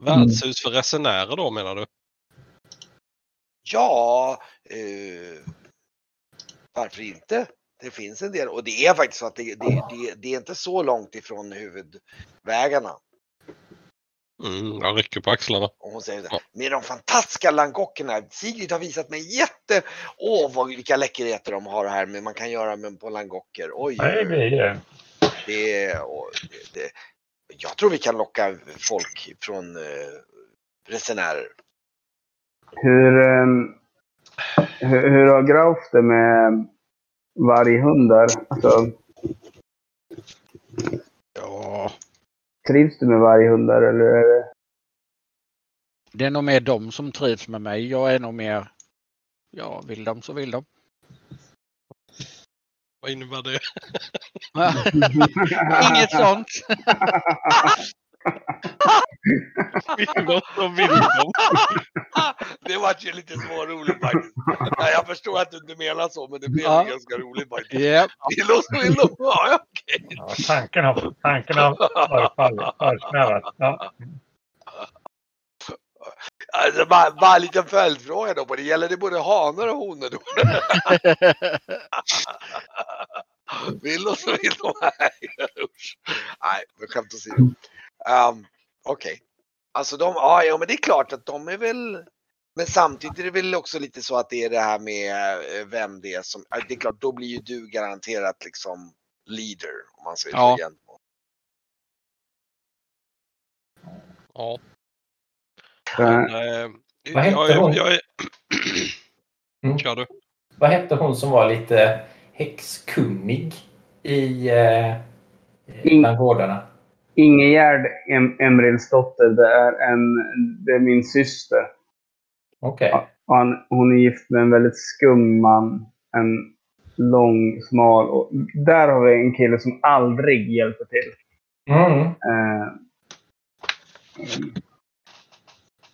värdshus för resenärer då, menar du? Ja, varför inte? Det finns en del, och det är faktiskt så att det är inte så långt ifrån huvudvägarna. Jag rycker på axlarna. Och hon säger det. Med de fantastiska langockerna. Sigrid har visat mig vilka läckerheter de har här, men man kan göra med på langocker. Oj. Nej. Jag tror vi kan locka folk från resenärer. Hur har Grauf det med varghundar? Alltså, ja. Trivs du med varghundar eller är det? Det är nog mer de som trivs med mig. Jag är nog mer, ja, vill de så vill de. Vad innebär det? Inget sånt. Vill de så vill de. Det var ju lite småroligt faktiskt. Nej, jag förstår att du inte menar så, men det blev ganska roligt faktiskt. Yep. Vill de. Ja, okej. Okay. Ja, tanken har försnävat. Ja. Alltså, bara en liten följdfråga då. Det gäller det både hanar och honor då. Vill och så vill de här. Nej, men skämt åsido. Okej. Alltså de, ja men det är klart att de är väl. Men samtidigt är det väl också lite så att det är det här med vem det är som. Det är klart, då blir ju du garanterat liksom leader, om man säger så igen. Ja. Vad hette hon? Kör du. Vad hette hon som var lite häxkunnig i bland gårdarna? Ingegärd Emrilsdotter, det är min syster. Okej. Okay. Hon är gift med en väldigt skum man, en lång, smal, och där har vi en kille som aldrig hjälper till.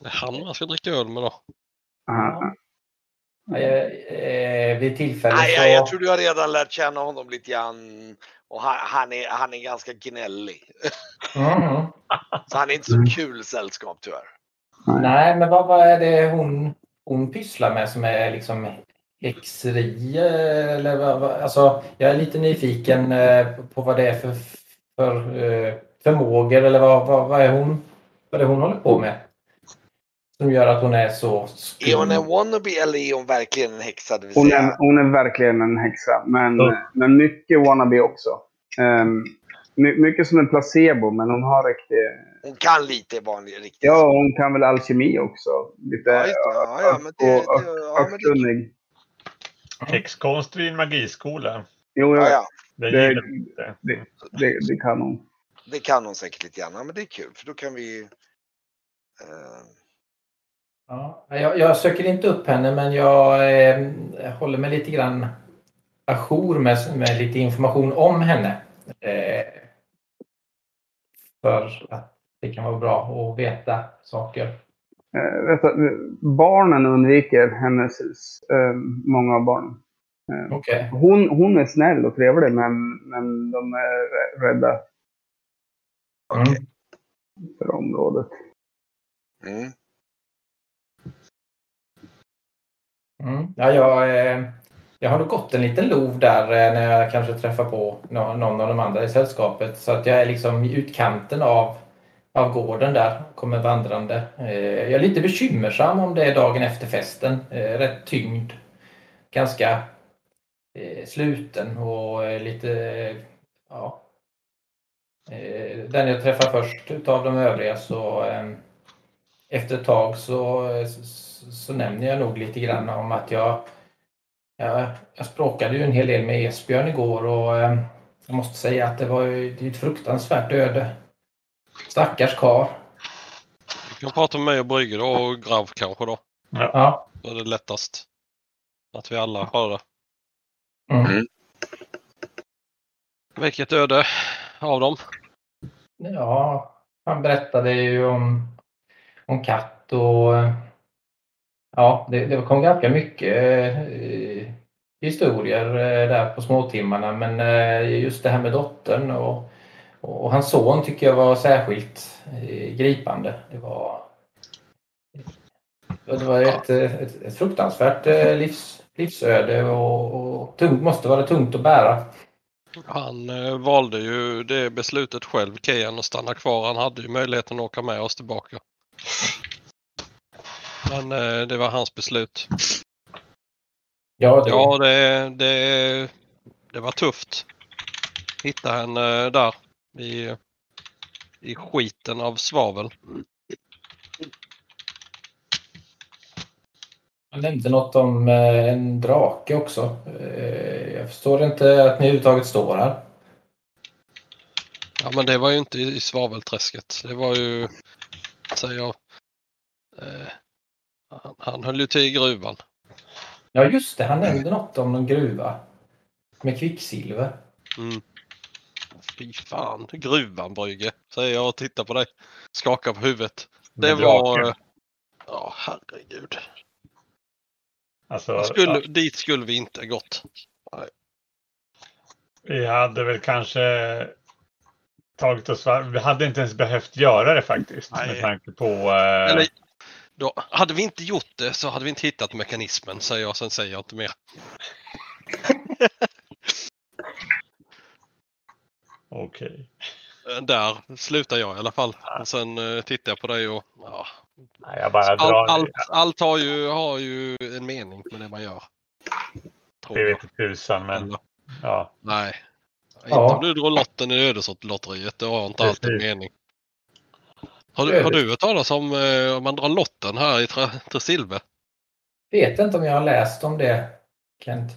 Han man ska dricka öl med då. Ja. Vid tillfället så... Nej, jag tror du har redan lärt känna honom lite grann. Och han är ganska gnällig. Så han är inte så kul sällskap tyvärr. Nej, men vad är det hon pysslar med som är liksom häxeri? Eller alltså, jag är lite nyfiken på vad det är för förmågor. Eller vad är hon håller på med? Som gör att hon är så... Är hon en wannabe eller är hon verkligen en häxa? Hon är verkligen en häxa. Men mycket wannabe också. Mycket som en placebo, men hon har riktigt... Hon kan lite vanligt riktigt. Ja, hon kan väl alkemi också. Lite öktunnig. Häxkonst vid en magiskola. Jo. Det kan hon. Det kan hon säkert lite grann. Ja, men det är kul, för då kan vi... Ja, jag söker inte upp henne, men jag håller mig lite grann ajour med lite information om henne. För att det kan vara bra att veta saker. Barnen undviker hennes hus, många av barnen. Okay. Hon är snäll och trevlig, men de är rädda för området. Mm. Ja, jag har nog gått en liten lov där när jag kanske träffar på någon av de andra i sällskapet, så att jag är liksom i utkanten av gården där, kommer vandrande. Jag är lite bekymmersam om det är dagen efter festen, rätt tyngd, ganska sluten och lite, ja. Den jag träffar först utav de övriga, så efter ett tag så nämner jag nog lite grann om att jag språkade ju en hel del med Esbjörn igår, och jag måste säga att det var ju ett fruktansvärt öde Stackars karl. Du kan prata med mig och Brygger och Grav kanske då. Ja. Då är det lättast. Att vi alla har det. Mm. Vilket öde av dem. Ja, han berättade ju om katt och... Ja, det kom ganska mycket historier där på småtimmarna. Men just det här med dottern och hans son tycker jag var särskilt gripande. Det var ett fruktansvärt livsöde och tungt, måste vara tungt att bära. Han valde ju det beslutet själv, Kejan, att stanna kvar. Han hade ju möjligheten att åka med oss tillbaka. Men det var hans beslut. Det var tufft. Hitta henne där i skiten av svavel. Han nämnde något om en drake också. Jag förstår inte att ni överhuvudtaget står här. Ja, men det var ju inte i svavelträsket. Det var ju, säger jag, han höll ju till i gruvan. Ja, just det. Han nämnde något om någon gruva med kvicksilver. Mm. Fy fan, gruvan, Brygge. Säger jag och tittar på dig. Skakar på huvudet. Det var... Ja, herregud. Alltså, dit skulle vi inte gått. Nej. Vi hade väl kanske tagit oss... Vi hade inte ens behövt göra det faktiskt. Nej. Med tanke på... Eller, då, hade vi inte gjort det så hade vi inte hittat mekanismen, säger jag. Sen säger jag inte mer. Okej. Där slutar jag i alla fall. Och sen tittar jag på dig och... Ja. Nej, jag bara allt har ju en mening med det man gör. Det vet inte tusan, men... Ja. Nej. Ja. Inte om du drar lotten i ödeslotteriet. Det har inte alltid en mening. Har du hört talas om man drar lotten här i Tresilve? Vet inte om jag har läst om det, Kent.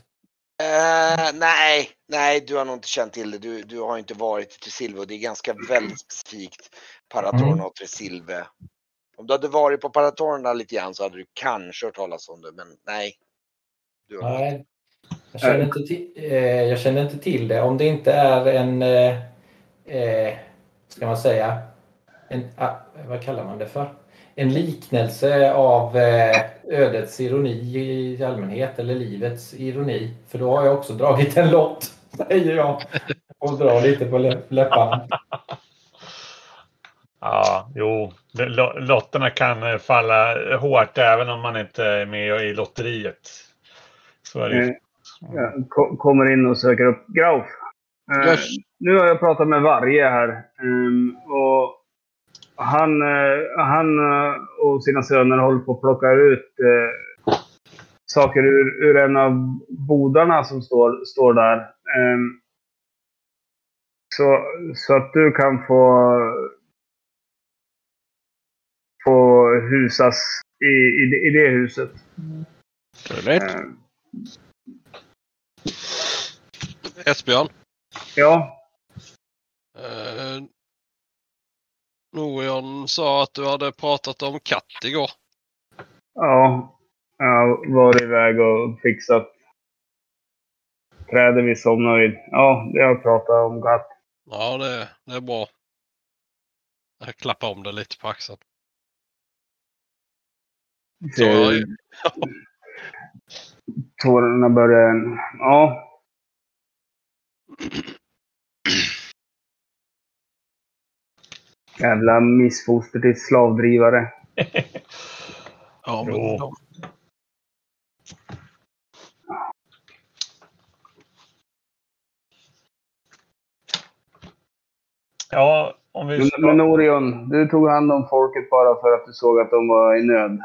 Nej, du har nog inte känt till det. Du har inte varit i Tresilve och det är ganska väldigt specifikt Paratorn och Tresilve. Om du hade varit på Paratorna lite grann så hade du kanske hört talas om det, men nej. Nej, jag känner inte till det. Om det inte är en, ska man säga, vad kallar man det för? En liknelse av ödets ironi i allmänhet eller livets ironi. För då har jag också dragit en lott, säger jag. Och drar lite på läpparna. Ja, jo. Lotterna kan falla hårt även om man inte är med i lotteriet. Så är det. Jag kommer in och söker upp Grauf. Yes. Nu har jag pratat med Varje här. Och han och sina söner håller på att plocka ut saker ur en av bodarna som står där. Så att du kan få husas i det huset. Esbjörn? Ja? Norion sa att du hade pratat om katt igår. Ja, jag var iväg och fixat träden vi somnar vid. Ja, det har pratat om katt. Ja, det är bra. Jag klappar om det lite på axeln. Tårarna börjar... Ja. Jävla missfoster till slavdrivare. Ja, men ja, om vi... Men Orion, du tog hand om folket bara för att du såg att de var i nöd.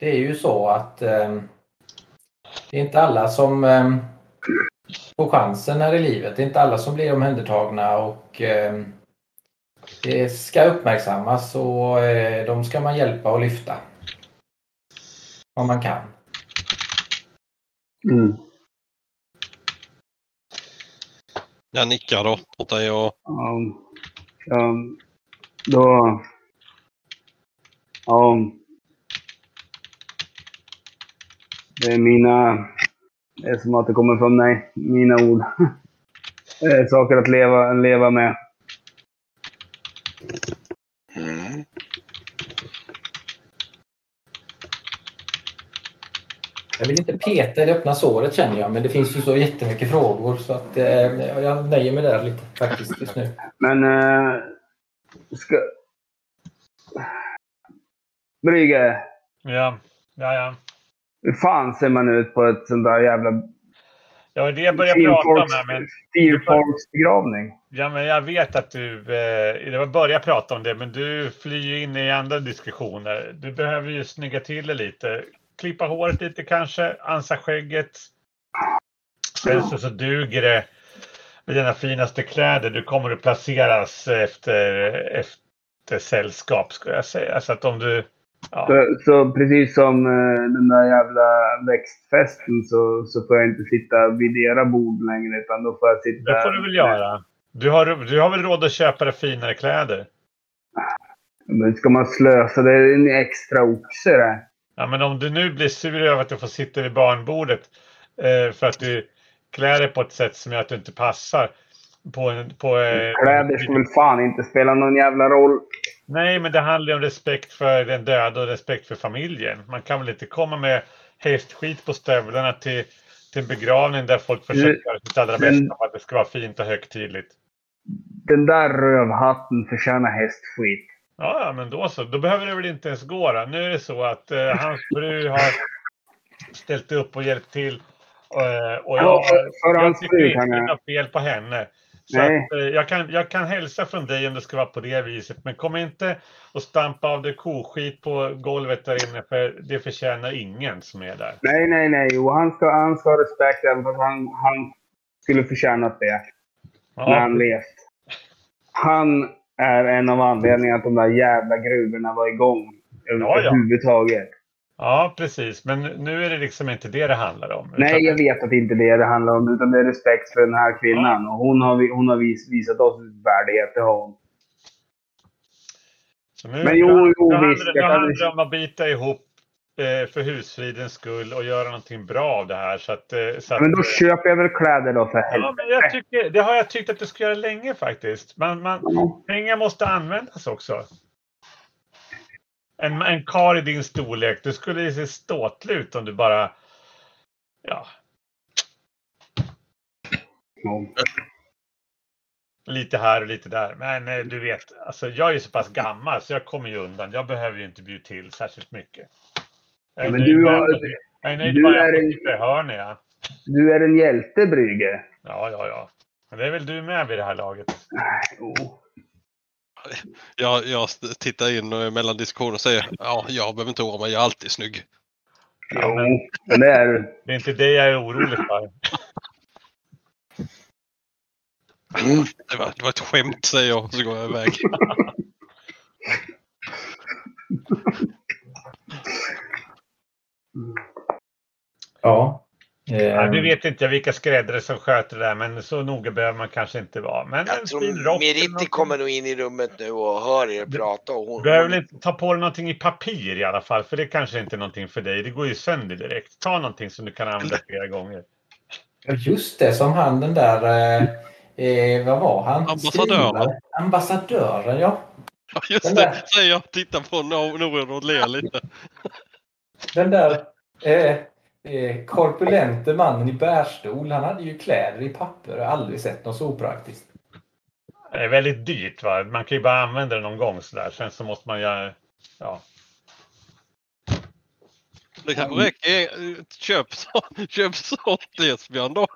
Det är ju så att det är inte alla som... på chansen här i livet. Det är inte alla som blir omhändertagna och det ska uppmärksammas och de ska man hjälpa och lyfta. Om man kan. Mm. Jag nickar då åt dig och... Då... Det är mina... Det är som att det kommer från mig. Mina ord. Saker att leva med. Mm. Jag vill inte peta i det öppna såret känner jag. Men det finns ju så jättemycket frågor. Så att jag nöjer mig där lite faktiskt just nu. Men... Brygge. Ja. Hur fan ser man ut på ett sånt där jävla... Ja, det börjar jag prata med. Fyrfolks begravning. Ja, men jag vet att du... Jag börjar prata om det, men du flyr in i andra diskussioner. Du behöver ju snygga till det lite. Klippa håret lite kanske. Ansa skägget. Sen så duger det med dina finaste kläder. Du kommer att placeras efter sällskap, skulle jag säga. Så att om du... Ja. Så precis som den där jävla växtfesten så får jag inte sitta vid era bord längre, utan då får jag sitta... Det får du väl göra. Du har väl råd att köpa det finare kläder? Men ska man slösa? Det är en extra oxe det. Ja, men om du nu blir sur över att du får sitta vid barnbordet för att du klär dig på ett sätt som gör att du inte passar kläder som väl fan inte spelar någon jävla roll. Nej, men det handlar ju om respekt för den döda och respekt för familjen. Man kan väl inte komma med hästskit på stövlarna till begravning där folk försöker sitt allra bästa för att det ska vara fint och högtidligt. Den där rövhatten förtjänar hästskit. Ja, men då så. Då behöver det väl inte ens gå då. Nu är det så att hans fru har ställt upp och hjälpt till. Och jag tycker inte att jag har fel på henne. Så att, jag kan hälsa från dig om det ska vara på det viset. Men kom inte och stampa av det koskit på golvet där inne, för det förtjänar ingen som är där. Nej. Och han ska ha respekt, även för han skulle förtjänat det när han levt. Han är en av anledningarna att de där jävla gruvorna var igång överhuvudtaget. Ja, precis. Men nu är det liksom inte det handlar om. Nej, jag vet att det inte är det handlar om. Utan det är respekt för den här kvinnan. Och hon har visat oss värdighet till honom. Så nu, men det handlar om att bita ihop för husfridens skull och göra någonting bra av det här. Så att, men då köper jag väl kläder då för helvete. Ja, men det har jag tyckt att du ska göra länge faktiskt. Pengar måste användas också. En kar i din storlek. Du skulle ju se ståtlig ut om du bara... Ja. Lite här och lite där. Men du vet, alltså, jag är ju så pass gammal så jag kommer ju undan. Jag behöver ju inte bjuda till särskilt mycket. Ja, men du är en hjälte, Brygge. Ja. Men det är väl du med vid det här laget? Jag tittar in mellan diskussioner och säger jag behöver inte oroa mig, jag är alltid snygg. Jo, men det är inte det jag är orolig för. Det var ett skämt, säger jag, så går jag iväg. Ja. Ja, vi vet inte vilka skräddare som sköter det där, men så noga behöver man kanske inte vara. Men jag tror Meritti kommer nog in i rummet nu och hör er prata. Du behöver väl inte ta på dig någonting i papir i alla fall, för det kanske inte är någonting för dig. Det går ju sönder direkt. Ta någonting som du kan använda flera gånger. Just det, som han den där, vad var han? Ambassadören, ja. Ja, just det, säger jag. Tittar på Norden och ler lite. Den där... korpulente mannen i bärstol, han hade ju kläder i papper och aldrig sett något så praktiskt. Det är väldigt dyrt, va? Man kan ju bara använda det någon gång sådär. Sen så måste man göra... Ja. Det kan räcka. Köp sortighetsbjörn då.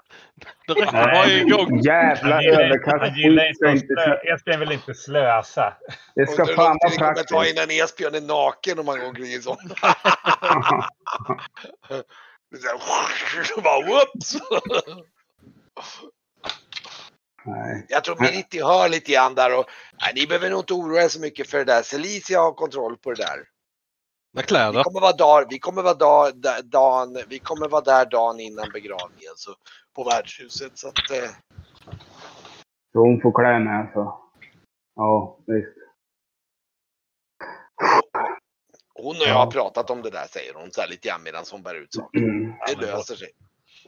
Det räcker varje gång. Jävla överkast. Esbjörn vill inte slösa. Det ska fan vara praktiskt. Ta in en esbjörn är naken om man går omkring sånt. Jag tror Meritti hör lite grann där och ni behöver nog inte oroa er så mycket för det där. Celicia har kontroll på det där. Vi kommer vara där dagen innan begravningen så på värdshuset, så att Så hon får klä mig alltså. Ja, visst. Hon och jag har pratat om det där, säger hon så här lite grann medan hon bär ut saker. Det löser sig.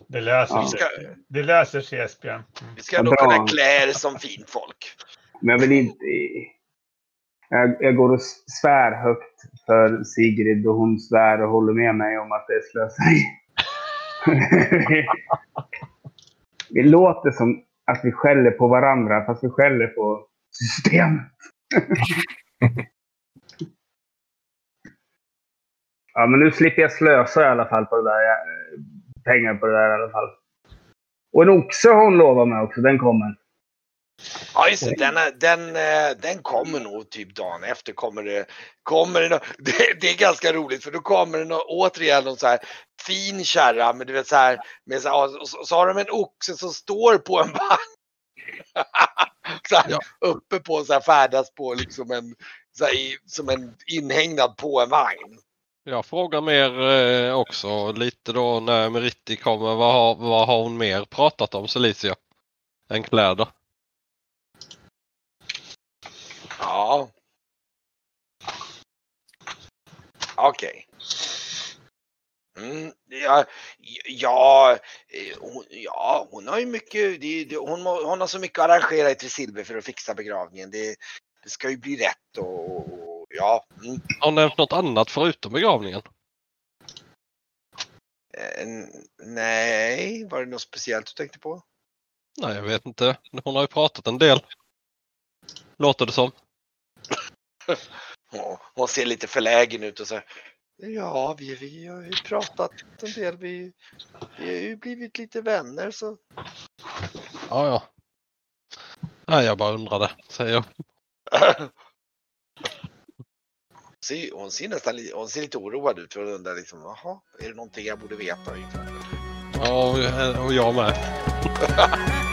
Det löser sig. Det löser sig, Esbjörn. Vi ska nog kunna klä er som fint folk. Men jag vill inte... Jag går och svär högt för Sigrid och hon svär och håller med mig om att det är slöseri. Det låter som att vi skäller på varandra fast vi skäller på systemet. Ja, men nu slipper jag slösa i alla fall på det där. Pengar på det där i alla fall. Och en oxe har hon lovat mig också, den kommer. Ja, just det. Den kommer nog typ dagen efter. Det är ganska roligt för då kommer det återigen någon så här fin kärra men du vet så här, med så har de en oxe som står på en vagn. Så här, uppe på så här, färdas på liksom en, så här, som en inhägnad på en vagn. Jag frågar mer också lite då när Meritti kommer. Vad har hon mer pratat om, Celicia? Än kläder. Ja. Okej. Okay. Hon har ju mycket. Hon har så mycket att arrangera till Silver för att fixa begravningen. Det ska ju bli rätt och ja. Mm. Har nämnt något annat förutom begravningen? Nej, var det något speciellt du tänkte på? Nej, jag vet inte. Hon har ju pratat en del. Låter det som. Hon ser lite förlägen ut och så här. Ja, vi har ju pratat en del. Vi har ju blivit lite vänner så. Ja. Nej, jag bara undrade, säger jag. Hon ser lite oroad ut och undrar liksom, jaha, är det någonting jag borde veta? Ja, och jag med.